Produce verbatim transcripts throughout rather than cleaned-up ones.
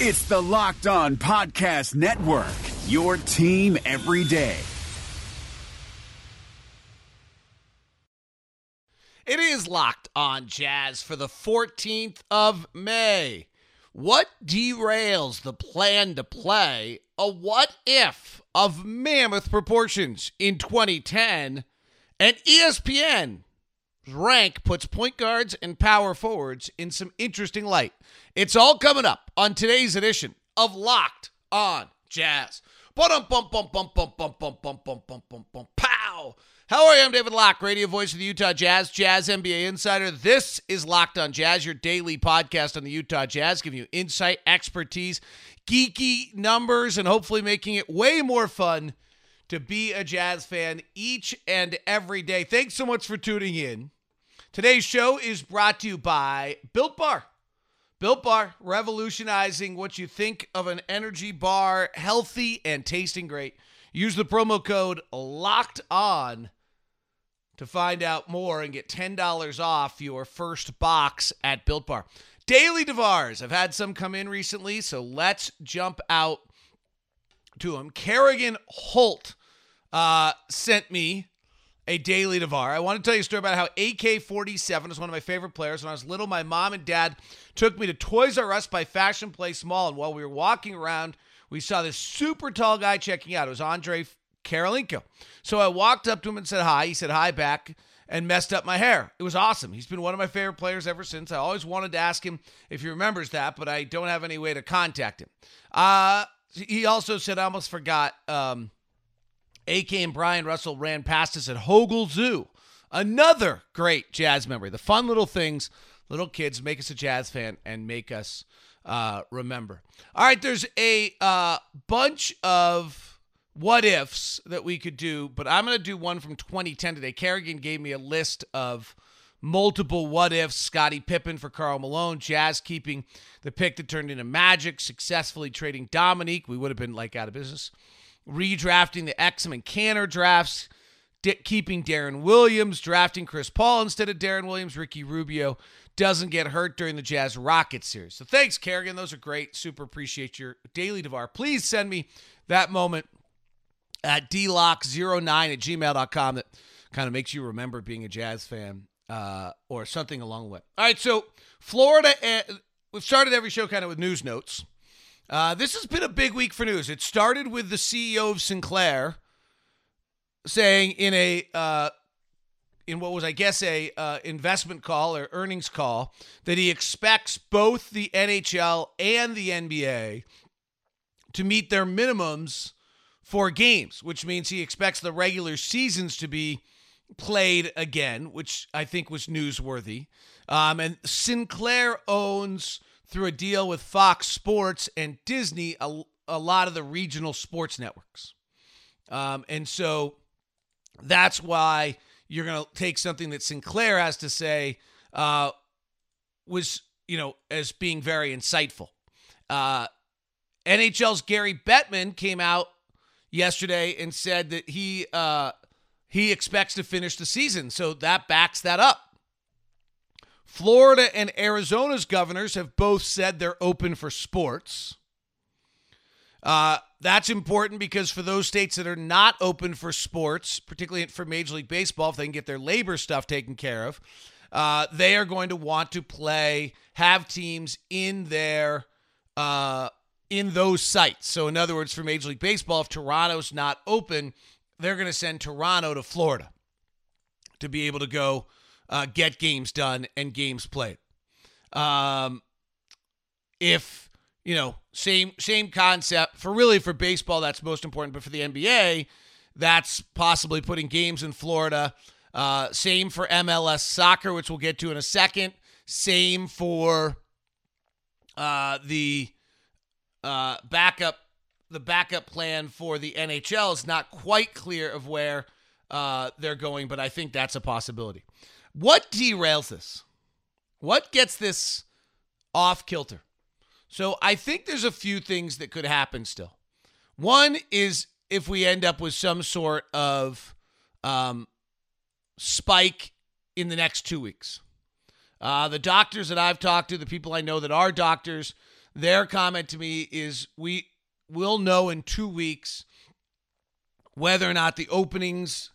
It's the Locked On Podcast Network, your team every day. It is Locked On Jazz for the fourteenth of May. What derails the plan to play a what-if of mammoth proportions in twenty ten? And E S P N rank puts point guards and power forwards in some interesting light. It's all coming up on today's edition of Locked On Jazz. Pow! How are you? I'm David Locke, radio voice of the Utah Jazz, Jazz N B A insider. This is Locked On Jazz, your daily podcast on the Utah Jazz, giving you insight, expertise, geeky numbers, and hopefully making it way more fun to be a Jazz fan each and every day. Thanks so much for tuning in. Today's show is brought to you by Built Bar. Built Bar, revolutionizing what you think of an energy bar, healthy and tasting great. Use the promo code LOCKEDON to find out more and get ten dollars off your first box at Built Bar. Daily Devars, I've had some come in recently, so let's jump out to them. Kerrigan Holt uh, sent me a Daily Devar. I want to tell you a story about how A K forty-seven is one of my favorite players. When I was little, my mom and dad took me to Toys R Us by Fashion Place Mall, and while we were walking around, we saw this super tall guy checking out. It was Andrei Kirilenko. So I walked up to him and said hi. He said hi back and messed up my hair. It was awesome. He's been one of my favorite players ever since. I always wanted to ask him if he remembers that, but I don't have any way to contact him. Uh, he also said, I almost forgot, um, A K and Brian Russell ran past us at Hogle Zoo. Another great Jazz memory. The fun little things, little kids make us a Jazz fan and make us uh, remember. All right, there's a uh, bunch of what-ifs that we could do, but I'm going to do one from twenty ten today. Kerrigan gave me a list of multiple what-ifs. Scottie Pippen for Karl Malone, Jazz keeping the pick that turned into Magic, successfully trading Dominique. We would have been, like, out of business. Redrafting the Exum and Canner drafts, di- keeping Deron Williams, drafting Chris Paul instead of Deron Williams. Ricky Rubio doesn't get hurt during the Jazz Rockets series. So thanks, Kerrigan. Those are great. Super appreciate your Daily Devar. Please send me that moment at d lock zero nine at gmail dot com. That kind of makes you remember being a Jazz fan uh, or something along the way. All right, so Florida, uh, we've started every show kind of with news notes. Uh, this has been a big week for news. It started with the C E O of Sinclair saying in a uh, in what was, I guess, a uh, investment call or earnings call that he expects both the N H L and the N B A to meet their minimums for games, which means he expects the regular seasons to be played again, which I think was newsworthy. Um, and Sinclair owns, through a deal with Fox Sports and Disney, a, a lot of the regional sports networks. Um, and so that's why you're going to take something that Sinclair has to say uh, was, you know, as being very insightful. Uh, N H L's Gary Bettman came out yesterday and said that he uh, he expects to finish the season. So that backs that up. Florida and Arizona's governors have both said they're open for sports. Uh, that's important because for those states that are not open for sports, particularly for Major League Baseball, if they can get their labor stuff taken care of, uh, they are going to want to play, have teams in their, uh, in those sites. So in other words, for Major League Baseball, if Toronto's not open, they're going to send Toronto to Florida to be able to go Uh, get games done and games played. Um, if, you know, same same concept for really for baseball, that's most important. But for the N B A, that's possibly putting games in Florida. Uh, same for M L S soccer, which we'll get to in a second. Same for uh, the uh, backup. The backup plan for the N H L is not quite clear of where uh, they're going, but I think that's a possibility. What derails this? What gets this off kilter? So I think there's a few things that could happen still. One is if we end up with some sort of um, spike in the next two weeks. Uh, the doctors that I've talked to, the people I know that are doctors, Their comment to me is we will know in two weeks whether or not the openings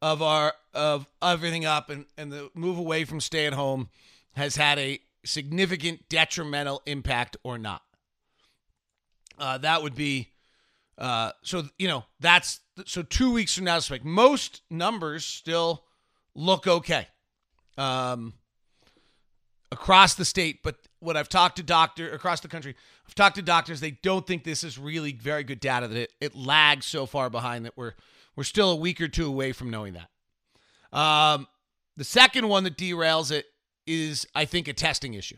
of our of everything up and, and the move away from stay at home has had a significant detrimental impact or not. Uh, that would be uh, so you know that's so two weeks from now. Like most numbers still look okay um, across the state, but. What I've talked to doctors across the country, I've talked to doctors, they don't think this is really very good data, that it, it lags so far behind that we're we're still a week or two away from knowing that. Um, the second one that derails it is, I think, a testing issue.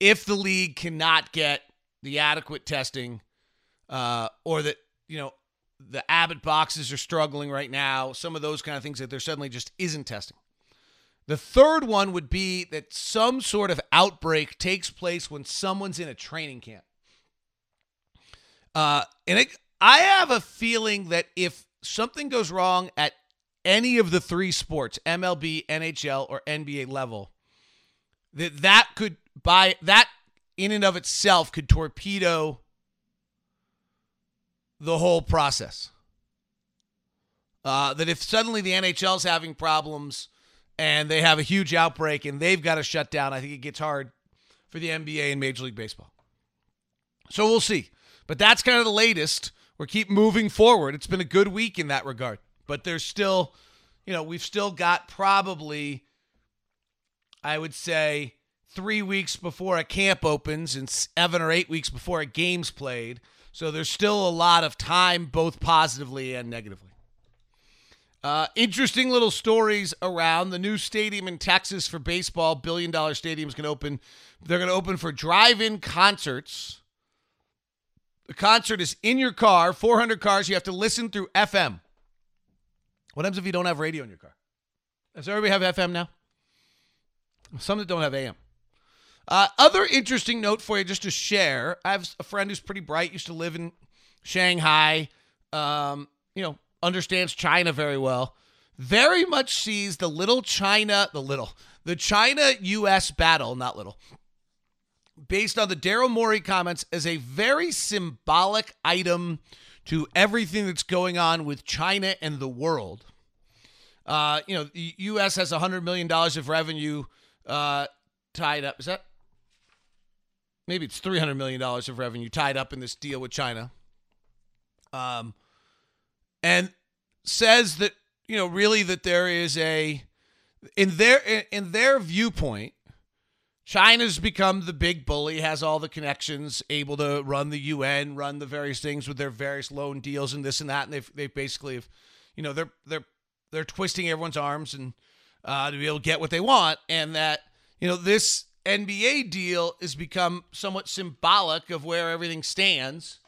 If the league cannot get the adequate testing uh, or that, you know, the Abbott boxes are struggling right now, some of those kind of things that there suddenly just isn't testing. The third one would be that some sort of outbreak takes place when someone's in a training camp. Uh, and it, I have a feeling that if something goes wrong at any of the three sports, M L B, N H L, or N B A level, that that could by that in and of itself could torpedo the whole process. Uh, that if suddenly the N H L's having problems and they have a huge outbreak, and they've got to shut down, I think it gets hard for the N B A and Major League Baseball. So we'll see. But that's kind of the latest. We're keep moving forward. It's been a good week in that regard. But there's still, you know, we've still got probably, I would say, three weeks before a camp opens and seven or eight weeks before a game's played. So there's still a lot of time, both positively and negatively. Uh, interesting little stories around the new stadium in Texas for baseball. Billion dollar stadiums can open. They're going to open for drive-in concerts. The concert is in your car, four hundred cars. You have to listen through F M. What happens if you don't have radio in your car? Does everybody have F M now? Some that don't have A M. Uh, other interesting note for you just to share. I have a friend who's pretty bright, used to live in Shanghai. Um, you know, understands China very well, very much sees the little China, the little, the China U S battle, not little, based on the Daryl Morey comments as a very symbolic item to everything that's going on with China and the world. Uh, you know, the U S has one hundred million dollars of revenue uh, tied up. Is that? Maybe it's three hundred million dollars of revenue tied up in this deal with China. Um, And says that, you know, really that there is a, in their in their viewpoint, China's become the big bully, has all the connections, able to run the U N, run the various things with their various loan deals and this and that, and they've they basically, have, you know, they're they're they're twisting everyone's arms and uh, to be able to get what they want, and that, you know, this N B A deal has become somewhat symbolic of where everything stands.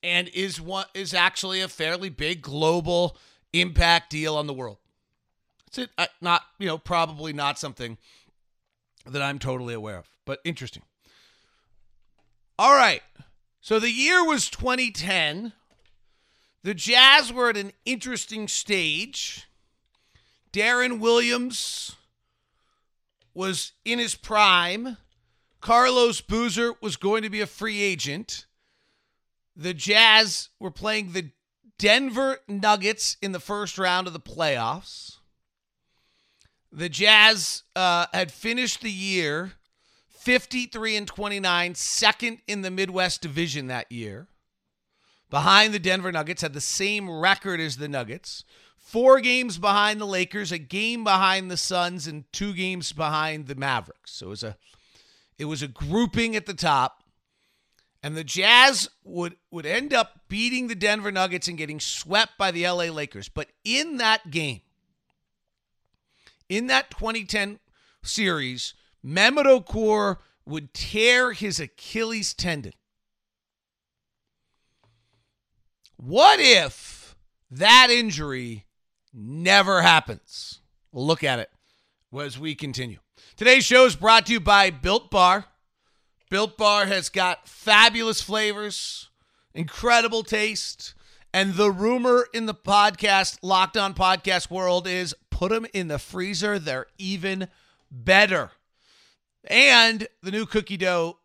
And is one is actually a fairly big global impact deal on the world. It's it, not you know probably not something that I'm totally aware of, but interesting. All right, so the year was twenty ten. The Jazz were at an interesting stage. Deron Williams was in his prime. Carlos Boozer was going to be a free agent. The Jazz were playing the Denver Nuggets in the first round of the playoffs. The Jazz uh, had finished the year fifty-three and twenty-nine, second in the Midwest Division that year. Behind the Denver Nuggets, had the same record as the Nuggets. Four games behind the Lakers, a game behind the Suns, and two games behind the Mavericks. So it was a, it was a grouping at the top. And the Jazz would, would end up beating the Denver Nuggets and getting swept by the L A Lakers. But in that game, in that twenty ten series, Memo Okur would tear his Achilles tendon. What if that injury never happens? We'll look at it as we continue. Today's show is brought to you by Built Bar. Built Bar has got fabulous flavors, incredible taste, and the rumor in the podcast, Locked On Podcast World, is put them in the freezer. They're even better. And the new cookie dough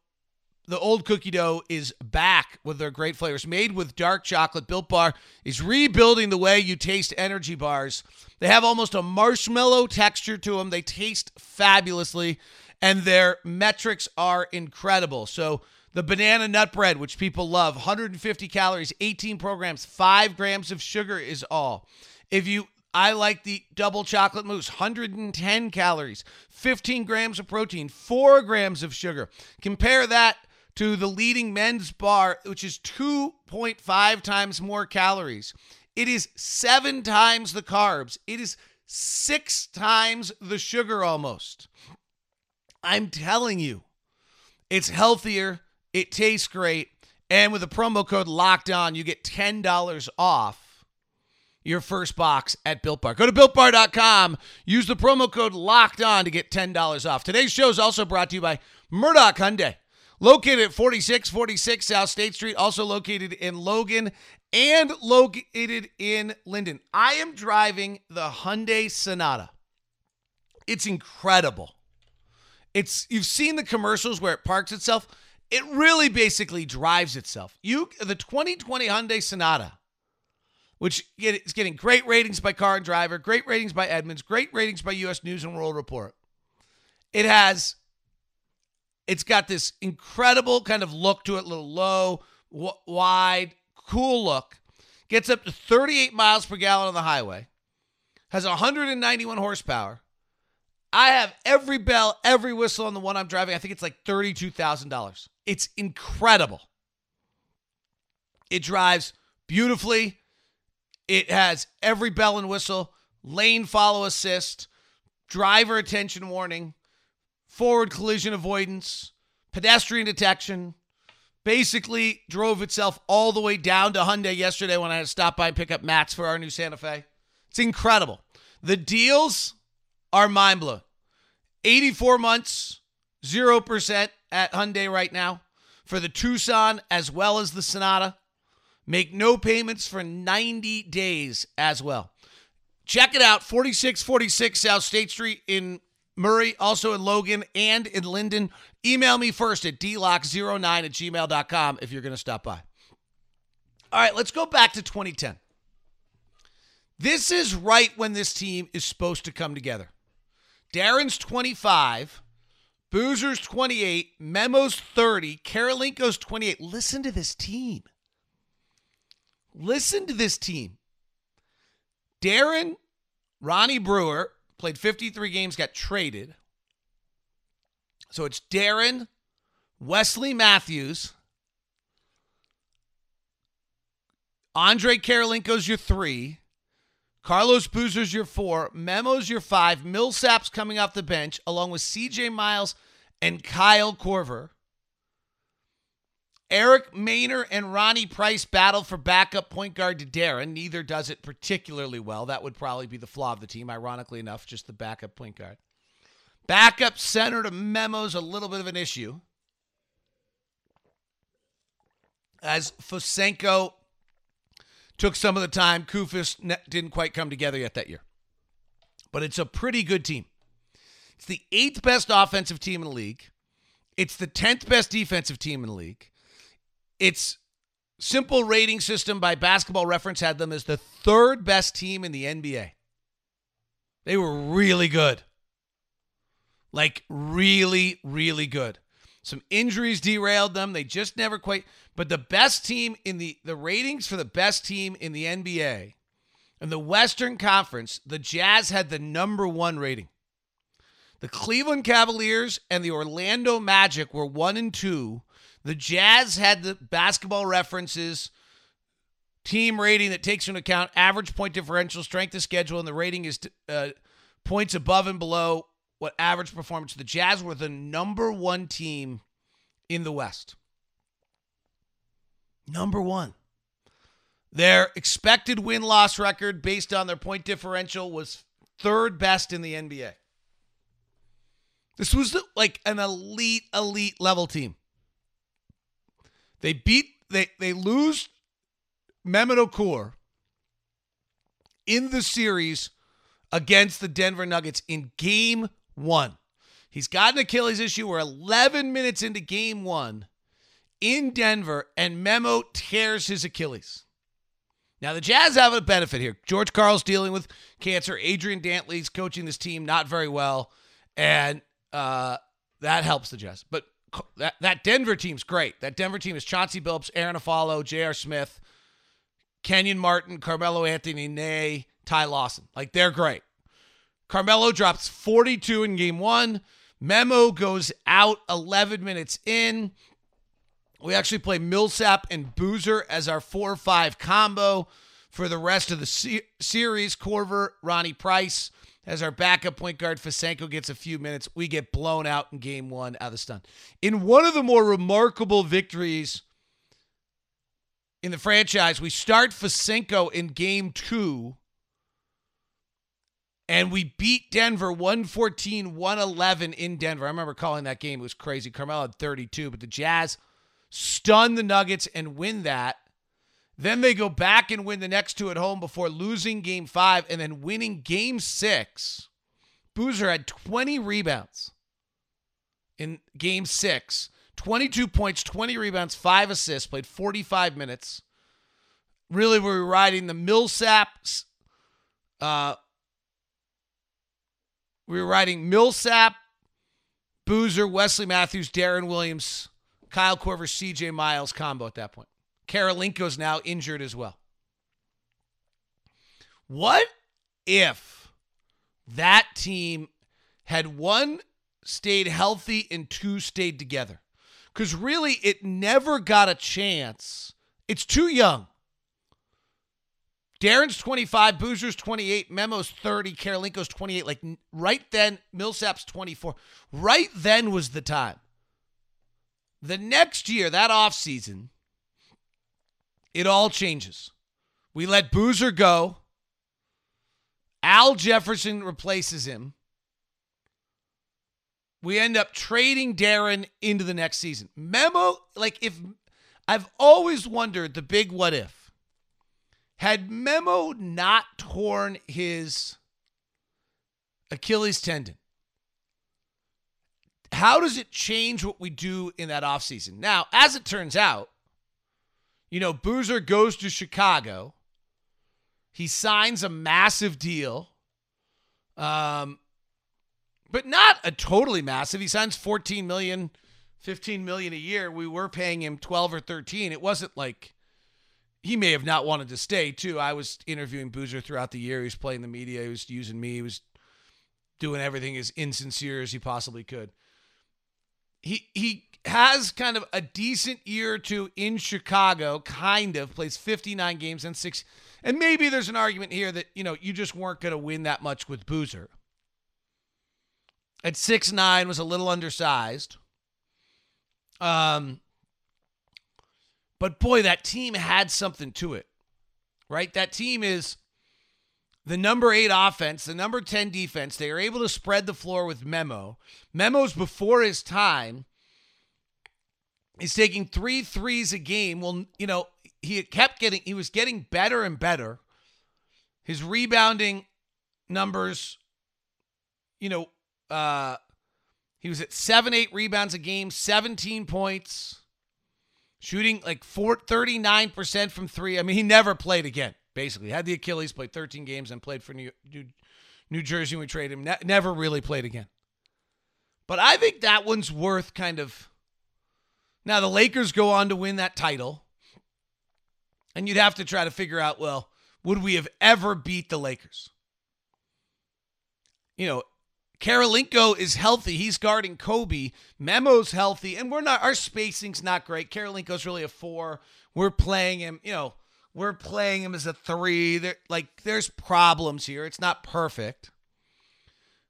The old cookie dough is back with their great flavors. Made with dark chocolate, Built Bar is rebuilding the way you taste energy bars. They have almost a marshmallow texture to them. They taste fabulously, and their metrics are incredible. So the banana nut bread, which people love, one hundred fifty calories, eighteen programs, five grams of sugar is all. If you... I like the double chocolate mousse, one hundred ten calories, fifteen grams of protein, four grams of sugar. Compare that to the leading men's bar, which is two point five times more calories. It is seven times the carbs. It is six times the sugar almost. I'm telling you, it's healthier, it tastes great, and with the promo code LOCKEDON, you get ten dollars off your first box at Built Bar. Go to built bar dot com. Use the promo code LOCKEDON to get ten dollars off. Today's show is also brought to you by Murdoch Hyundai, located at forty-six forty-six South State Street, also located in Logan and located in Linden. I am driving the Hyundai Sonata. It's incredible. It's you've seen the commercials where it parks itself. It really basically drives itself. You the twenty twenty Hyundai Sonata, which is getting great ratings by Car and Driver, great ratings by Edmunds, great ratings by U S News and World Report. It has, it's got this incredible kind of look to it, little low, w- wide, cool look. Gets up to thirty-eight miles per gallon on the highway. Has one hundred ninety-one horsepower. I have every bell, every whistle on the one I'm driving. I think it's like thirty-two thousand dollars. It's incredible. It drives beautifully. It has every bell and whistle, lane follow assist, driver attention warning, forward collision avoidance, pedestrian detection. Basically drove itself all the way down to Hyundai yesterday when I had to stop by and pick up Matt's for our new Santa Fe. It's incredible. The deals are mind-blowing. eighty-four months, zero percent at Hyundai right now for the Tucson as well as the Sonata. Make no payments for ninety days as well. Check it out, forty-six forty-six South State Street in Murray, also in Logan and in Linden. Email me first at d lock zero nine at gmail dot com if you're going to stop by. All right, let's go back to twenty ten. This is right when this team is supposed to come together. Deron's twenty-five, Boozer's twenty-eight, Memo's thirty, Kirilenko's twenty-eight. Listen to this team. Listen to this team. Deron, Ronnie Brewer, played fifty-three games, got traded. So it's Deron, Wesley Matthews, Andrei Kirilenko's your three, Carlos Boozer's your four, Memo's your five, Millsap's coming off the bench, along with C J Miles and Kyle Korver. Eric Maynor and Ronnie Price battle for backup point guard to Deron. Neither does it particularly well. That would probably be the flaw of the team, ironically enough, just the backup point guard. Backup center to Memo's a little bit of an issue, as Fesenko took some of the time. Kufis didn't quite come together yet that year. But it's a pretty good team. It's the eighth best offensive team in the league. It's the tenth best defensive team in the league. Its simple rating system by Basketball Reference had them as the third best team in the N B A. They were really good. Like, really, really good. Some injuries derailed them. They just never quite... But the best team in the... The ratings for the best team in the N B A and the Western Conference, the Jazz had the number one rating. The Cleveland Cavaliers and the Orlando Magic were one and two. The Jazz had the Basketball Reference's team rating that takes into account average point differential, strength of schedule, and the rating is uh, points above and below what average performance. The Jazz were the number one team in the West. Number one. Their expected win-loss record based on their point differential was third best in the N B A. This was the, like an elite, elite level team. They beat, they they lose Memo Okur in the series against the Denver Nuggets in game one. He's got an Achilles issue. We're eleven minutes into game one, in Denver, and Memo tears his Achilles. Now, the Jazz have a benefit here. George Karl's dealing with cancer. Adrian Dantley's coaching this team not very well, and uh, that helps the Jazz. But that, that Denver team's great. That Denver team is Chauncey Billups, Aaron Aflalo, J R. Smith, Kenyon Martin, Carmelo Anthony, Ney, Ty Lawson. Like, they're great. Carmelo drops forty-two in game one. Memo goes out eleven minutes in. We actually play Millsap and Boozer as our four five combo for the rest of the se- series. Korver, Ronnie Price as our backup point guard. Fesenko gets a few minutes. We get blown out in game one out of the stun. In one of the more remarkable victories in the franchise, we start Fesenko in game two, and we beat Denver one fourteen to one eleven in Denver. I remember calling that game. It was crazy. Carmelo had thirty-two, but the Jazz stun the Nuggets and win that. Then they go back and win the next two at home before losing game five and then winning game six. Boozer had twenty rebounds in game six. twenty-two points, twenty rebounds, five assists, played forty-five minutes. Really, we were riding the Millsaps. Uh, we were riding Millsap, Boozer, Wesley Matthews, Deron Williams, Kyle Korver, C J Miles combo at that point. Kirilenko's now injured as well. What if that team had one stayed healthy and two stayed together? Because really, it never got a chance. It's too young. Deron's twenty-five, Boozer's twenty-eight, Memo's thirty, Kirilenko's twenty-eight. Like, right then, Millsap's twenty-four. Right then was the time. The next year, that offseason, it all changes. We let Boozer go. Al Jefferson replaces him. We end up trading Deron into the next season. Memo, like if, I've always wondered the big what if. Had Memo not torn his Achilles tendon, how does it change what we do in that offseason? Now, as it turns out, you know, Boozer goes to Chicago. He signs a massive deal, um, but not a totally massive. He signs fourteen million dollars, fifteen million dollars a year. We were paying him twelve or thirteen. It wasn't like he may have not wanted to stay, too. I was interviewing Boozer throughout the year. He was playing the media. He was using me. He was doing everything as insincere as he possibly could. He he has kind of a decent year or two in Chicago, kind of, plays fifty-nine games and six. And maybe there's an argument here that, you know, you just weren't going to win that much with Boozer. At six nine, was a little undersized. Um, but boy, that team had something to it, right? That team is the number eight offense, the number ten defense. They are able to spread the floor with Memo. Memo's before his time. He's taking three threes a game. Well, you know, he kept getting, he was getting better and better. His rebounding numbers, you know, uh, he was at seven, eight rebounds a game, seventeen points, shooting like four, thirty-nine percent from three. I mean, he never played again. Basically, had the Achilles, played thirteen games, and played for New New, New Jersey. We traded him, ne- never really played again. But I think that one's worth kind of. Now the Lakers go on to win that title, and you'd have to try to figure out, well, would we have ever beat the Lakers? You know, Kirilenko is healthy; he's guarding Kobe. Memo's healthy, and we're not. Our spacing's not great. Kirilenko's really a four. We're playing him, you know. We're playing him as a three. There, like, there's problems here. It's not perfect.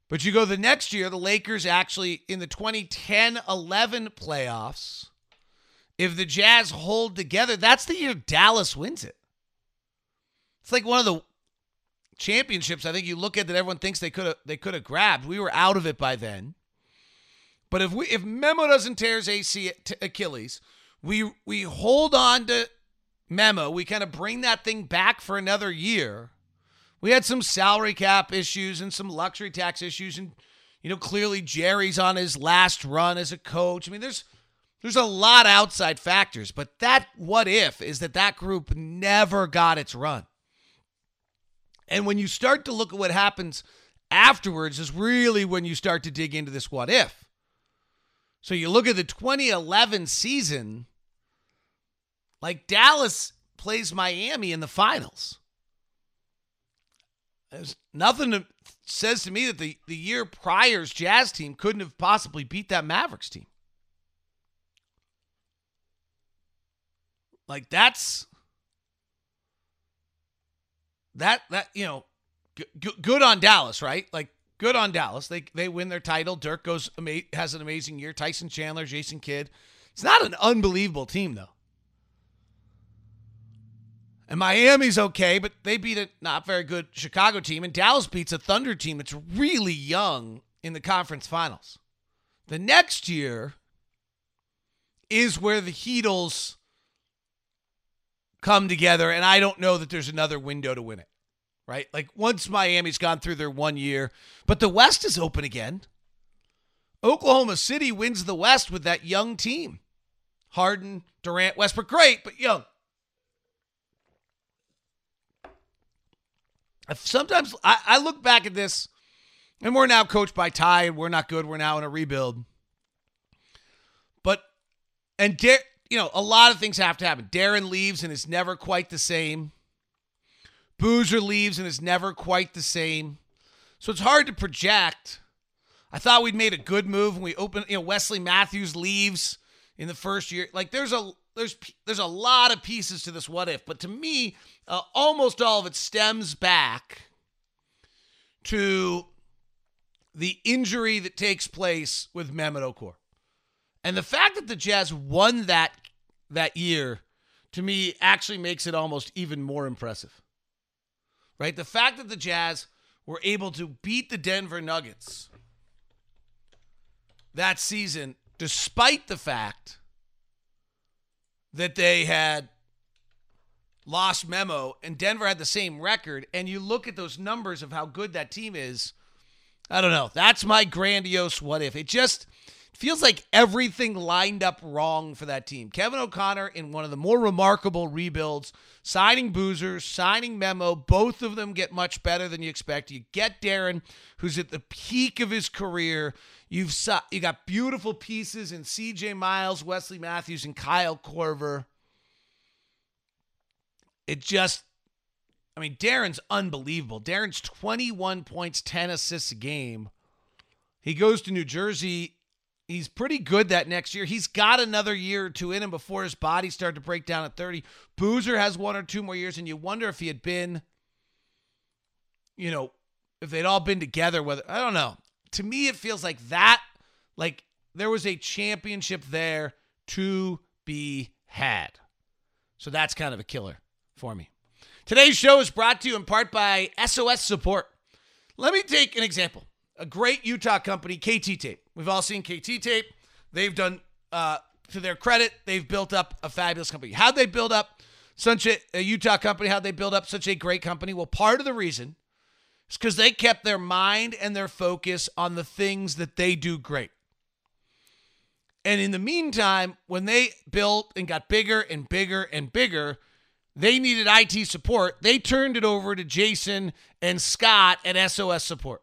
But you go the next year, the Lakers actually, in the twenty ten eleven playoffs, if the Jazz hold together, that's the year Dallas wins it. It's like one of the championships I think you look at that everyone thinks they could have they could have grabbed. We were out of it by then. But if we if Memo doesn't tear his A C Achilles, we we hold on to Memo, we kind of bring that thing back for another year. We had some salary cap issues and some luxury tax issues. And, you know, clearly Jerry's on his last run as a coach. I mean, there's There's a lot of outside factors, but that what if is that that group never got its run. And when you start to look at what happens afterwards is really when you start to dig into this what if. So you look at the twenty eleven season, like Dallas plays Miami in the finals. There's nothing that says to me that the, the year prior's Jazz team couldn't have possibly beat that Mavericks team. Like that's, that, that, you know, g- g- good on Dallas, right? Like good on Dallas. They, they win their title. Dirk goes, ama- has an amazing year. Tyson Chandler, Jason Kidd. It's not an unbelievable team though. And Miami's okay, but they beat a not very good Chicago team. And Dallas beats a Thunder team that's really young in the conference finals. The next year is where the Heatles come together, and I don't know that there's another window to win it, right? Like once Miami's gone through their one year, but the West is open again. Oklahoma City wins the West with that young team. Harden, Durant, Westbrook, great, but young. Sometimes I, I look back at this, and we're now coached by Ty, and we're not good. We're now in a rebuild. But, and Dar- you know, a lot of things have to happen. Deron leaves and is never quite the same. Boozer leaves and is never quite the same. So it's hard to project. I thought we'd made a good move when we opened, you know, Wesley Matthews leaves in the first year. Like there's a, There's there's a lot of pieces to this what if, but to me, uh, almost all of it stems back to the injury that takes place with Memo Okur. And the fact that the Jazz won that that year, to me, actually makes it almost even more impressive. Right? The fact that the Jazz were able to beat the Denver Nuggets that season, despite the fact that they had lost Memo, and Denver had the same record, and you look at those numbers of how good that team is, I don't know. That's my grandiose what if. It just feels like everything lined up wrong for that team. Kevin O'Connor in one of the more remarkable rebuilds, signing Boozer, signing Memo, both of them get much better than you expect. You get Deron, who's at the peak of his career. You've you got beautiful pieces in C J Miles, Wesley Matthews, and Kyle Korver. It just, I mean, Deron's unbelievable. Deron's twenty-one points, ten assists a game. He goes to New Jersey. He's pretty good that next year. He's got another year or two in him before his body started to break down at thirty. Boozer has one or two more years, and you wonder if he had been, you know, if they'd all been together, whether, I don't know. To me, it feels like that, like there was a championship there to be had. So that's kind of a killer for me. Today's show is brought to you in part by S O S Support. Let me take an example. A great Utah company, K T Tape. We've all seen K T Tape. They've done, uh, to their credit, they've built up a fabulous company. How'd they build up such a, a Utah company? How'd they build up such a great company? Well, part of the reason is because they kept their mind and their focus on the things that they do great. And in the meantime, when they built and got bigger and bigger and bigger, they needed I T support. They turned it over to Jason and Scott at S O S Support.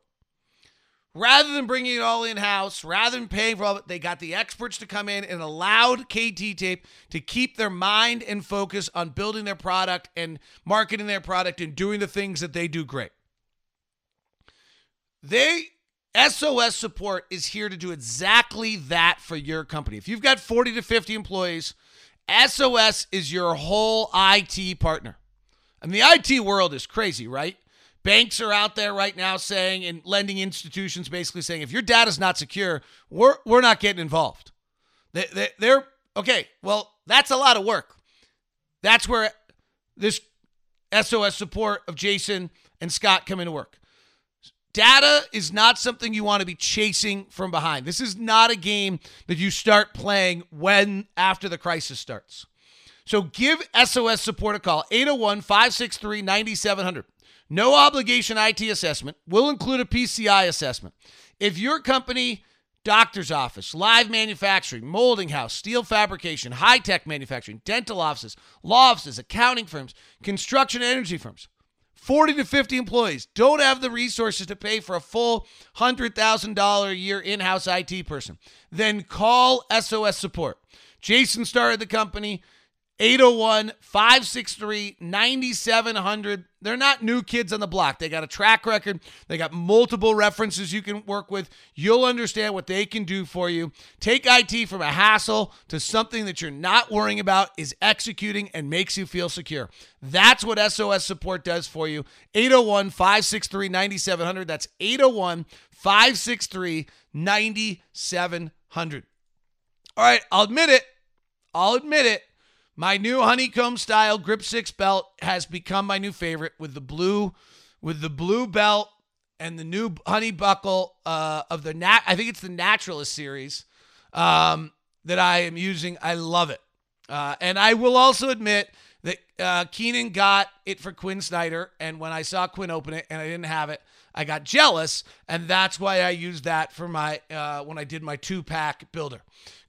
Rather than bringing it all in-house, rather than paying for all of it, they got the experts to come in and allowed K T Tape to keep their mind and focus on building their product and marketing their product and doing the things that they do great. They, S O S Support is here to do exactly that for your company. If you've got forty to fifty employees, S O S is your whole I T partner. And the I T world is crazy, right? Banks are out there right now saying, and lending institutions basically saying, if your data is not secure, we're we're not getting involved. They, they, they're, okay, well, that's a lot of work. That's where this S O S Support of Jason and Scott come into work. Data is not something you want to be chasing from behind. This is not a game that you start playing when after the crisis starts. So give S O S Support a call, eight oh one, five six three, nine seven zero zero. No obligation I T assessment. We'll include a P C I assessment. If your company doctor's office, live manufacturing, molding house, steel fabrication, high-tech manufacturing, dental offices, law offices, accounting firms, construction and energy firms. forty to fifty employees don't have the resources to pay for a full one hundred thousand dollars a year in-house I T person. Then call S O S Support. Jason started the company, eight oh one, five six three, nine seven zero zero. They're not new kids on the block. They got a track record. They got multiple references you can work with. You'll understand what they can do for you. Take I T from a hassle to something that you're not worrying about, is executing, and makes you feel secure. That's what S O S Support does for you. eight oh one, five six three, nine seven zero zero. That's eight oh one, five six three, nine seven zero zero. All right, I'll admit it. I'll admit it. My new honeycomb-style Grip six belt has become my new favorite, with the blue, with the blue belt and the new honey buckle uh, of the nat. I think it's the Naturalist series um, that I am using. I love it, uh, and I will also admit that uh, Keenan got it for Quinn Snyder, and when I saw Quinn open it and I didn't have it, I got jealous, and that's why I used that for my uh, when I did my two-pack builder.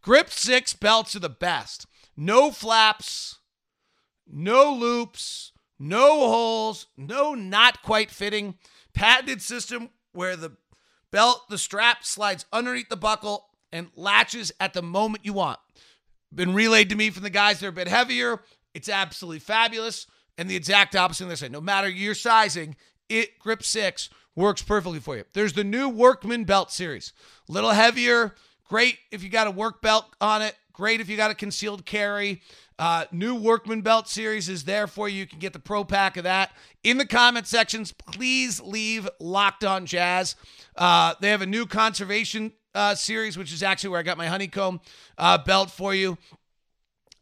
Grip six belts are the best. No flaps, no loops, no holes, no not quite fitting. Patented system where the belt, the strap slides underneath the buckle and latches at the moment you want. Been relayed to me from the guys that are a bit heavier. It's absolutely fabulous. And the exact opposite on the other side. No matter your sizing, it Grip six works perfectly for you. There's the new Workman belt series. A little heavier. Great if you got a work belt on it. Great if you got a concealed carry. Uh, new Workman Belt Series is there for you. You can get the pro pack of that. In the comment sections, please leave Locked On Jazz. Uh, they have a new Conservation uh, Series, which is actually where I got my honeycomb uh, belt for you.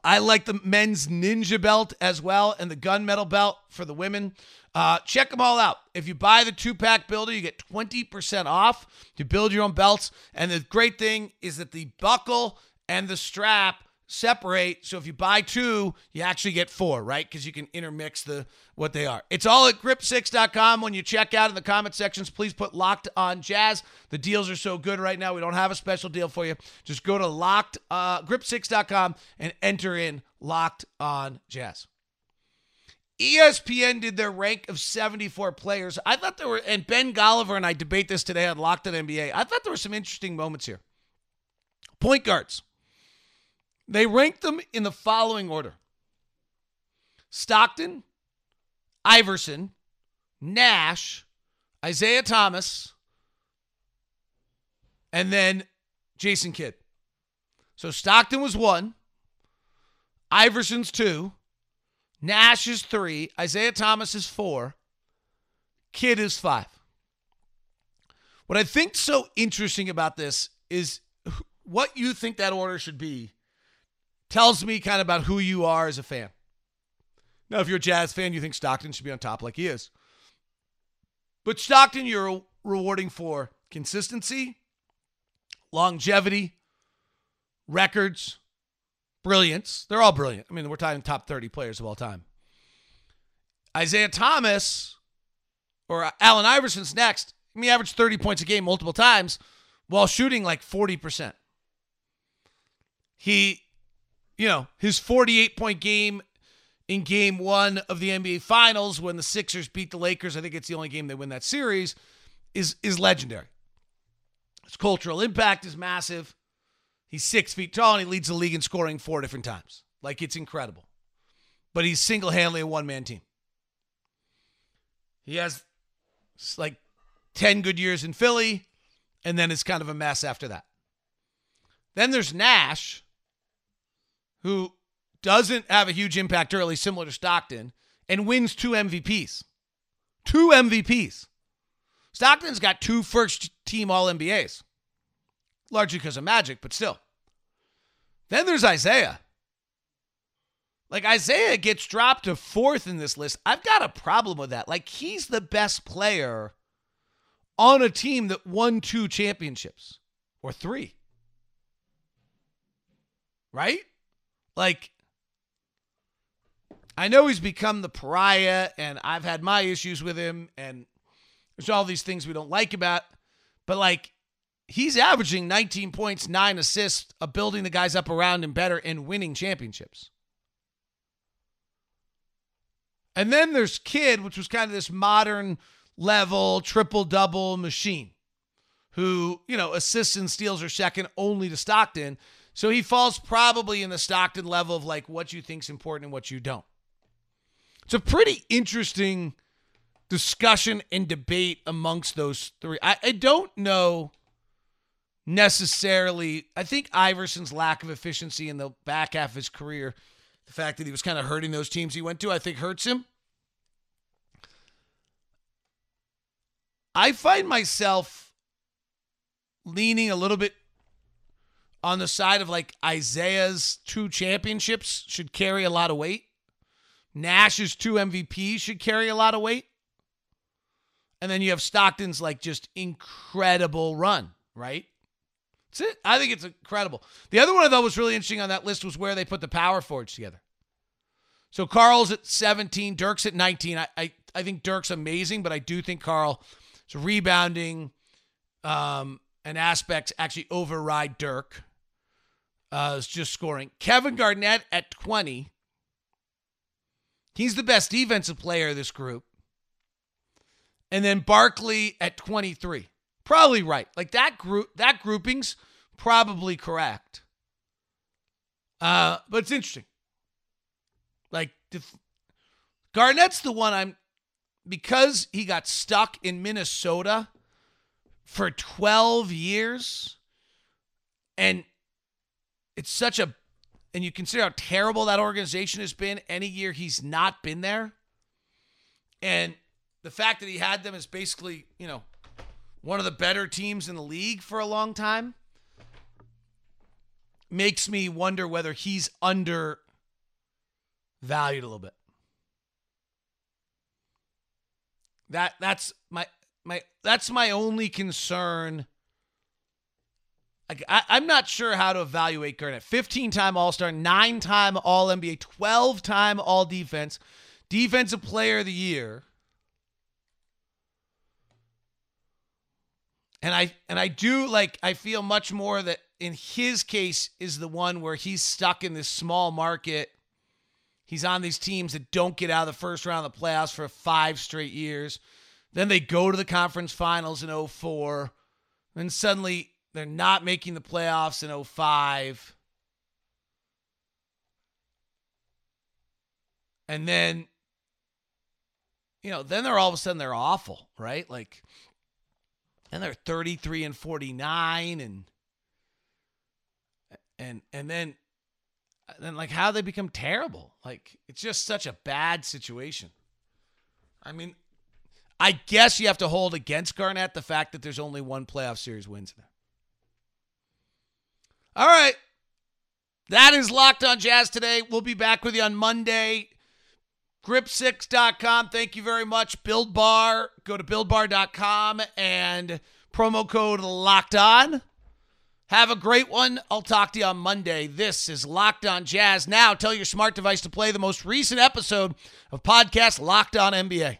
I like the men's Ninja Belt as well, and the Gunmetal Belt for the women. Uh, check them all out. If you buy the two-pack builder, you get twenty percent off to build your own belts. And the great thing is that the buckle and the strap separate, so if you buy two, you actually get four, right? Because you can intermix the what they are. It's all at grip six dot com. When you check out in the comment sections, please put Locked On Jazz. The deals are so good right now. We don't have a special deal for you. Just go to locked uh, grip six dot com and enter in Locked On Jazz. E S P N did their rank of seventy-four players. I thought there were, and Ben Golliver and I debate this today on Locked On N B A. I thought there were some interesting moments here. Point guards. They ranked them in the following order: Stockton, Iverson, Nash, Isaiah Thomas, and then Jason Kidd. So Stockton was one, Iverson's two, Nash is three, Isaiah Thomas is four, Kidd is five. What I think so interesting about this is what you think that order should be tells me kind of about who you are as a fan. Now, if you're a Jazz fan, you think Stockton should be on top like he is. But Stockton, you're rewarding for consistency, longevity, records, brilliance. They're all brilliant. I mean, we're talking top thirty players of all time. Isaiah Thomas or Allen Iverson's next. He averaged thirty points a game multiple times while shooting like forty percent. He... You know, his forty-eight-point game in game one of the N B A Finals when the Sixers beat the Lakers, I think it's the only game they win that series, is is legendary. His cultural impact is massive. He's six feet tall, and he leads the league in scoring four different times. Like, it's incredible. But he's single-handedly a one-man team. He has, like, ten good years in Philly, and then it's kind of a mess after that. Then there's Nash, who doesn't have a huge impact early, similar to Stockton, and wins two M V Ps. Two M V Ps. Stockton's got two first-team All N B As, largely because of Magic, but still. Then there's Isaiah. Like, Isaiah gets dropped to fourth in this list. I've got a problem with that. Like, he's the best player on a team that won two championships, or three. Right? Like, I know he's become the pariah, and I've had my issues with him, and there's all these things we don't like about, but, like, he's averaging nineteen points, nine assists, of building the guys up around him better and winning championships. And then there's Kidd, which was kind of this modern level triple-double machine who, you know, assists and steals are second only to Stockton. So he falls probably in the Stockton level of like what you think's important and what you don't. It's a pretty interesting discussion and debate amongst those three. I, I don't know necessarily. I think Iverson's lack of efficiency in the back half of his career, the fact that he was kind of hurting those teams he went to, I think hurts him. I find myself leaning a little bit on the side of like Isaiah's two championships should carry a lot of weight. Nash's two M V Ps should carry a lot of weight. And then you have Stockton's like just incredible run, right? That's it. I think it's incredible. The other one I thought was really interesting on that list was where they put the power forwards together. So Carl's at seventeen, Dirk's at nineteen. I I, I think Dirk's amazing, but I do think Carl's rebounding um, and aspects actually override Dirk. Uh, it's just scoring. Kevin Garnett at twenty. He's the best defensive player of this group. And then Barkley at twenty-three. Probably right. Like that group, that grouping's probably correct. Uh, but it's interesting. Like def- Garnett's the one I'm, because he got stuck in Minnesota for twelve years. And it's such a, and you consider how terrible that organization has been any year he's not been there. And the fact that he had them as basically, you know, one of the better teams in the league for a long time makes me wonder whether he's undervalued a little bit. That that's my my that's my only concern. I, I'm not sure how to evaluate Garnett. fifteen-time All-Star, nine-time All-N B A, twelve-time All-Defense, Defensive Player of the Year. And I and I do, like, I feel much more that in his case is the one where he's stuck in this small market. He's on these teams that don't get out of the first round of the playoffs for five straight years. Then they go to the conference finals in oh four. Then suddenly they're not making the playoffs in oh five. And then, you know, then they're all of a sudden they're awful, right? Like, and they're thirty-three and forty-nine and, and, and then, then like how they become terrible. Like, it's just such a bad situation. I mean, I guess you have to hold against Garnett the fact that there's only one playoff series wins in there. All right. That is Locked On Jazz today. We'll be back with you on Monday. grip six dot com. Thank you very much. Built Bar. Go to built bar dot com and promo code Locked On. Have a great one. I'll talk to you on Monday. This is Locked On Jazz. Now tell your smart device to play the most recent episode of podcast Locked On N B A.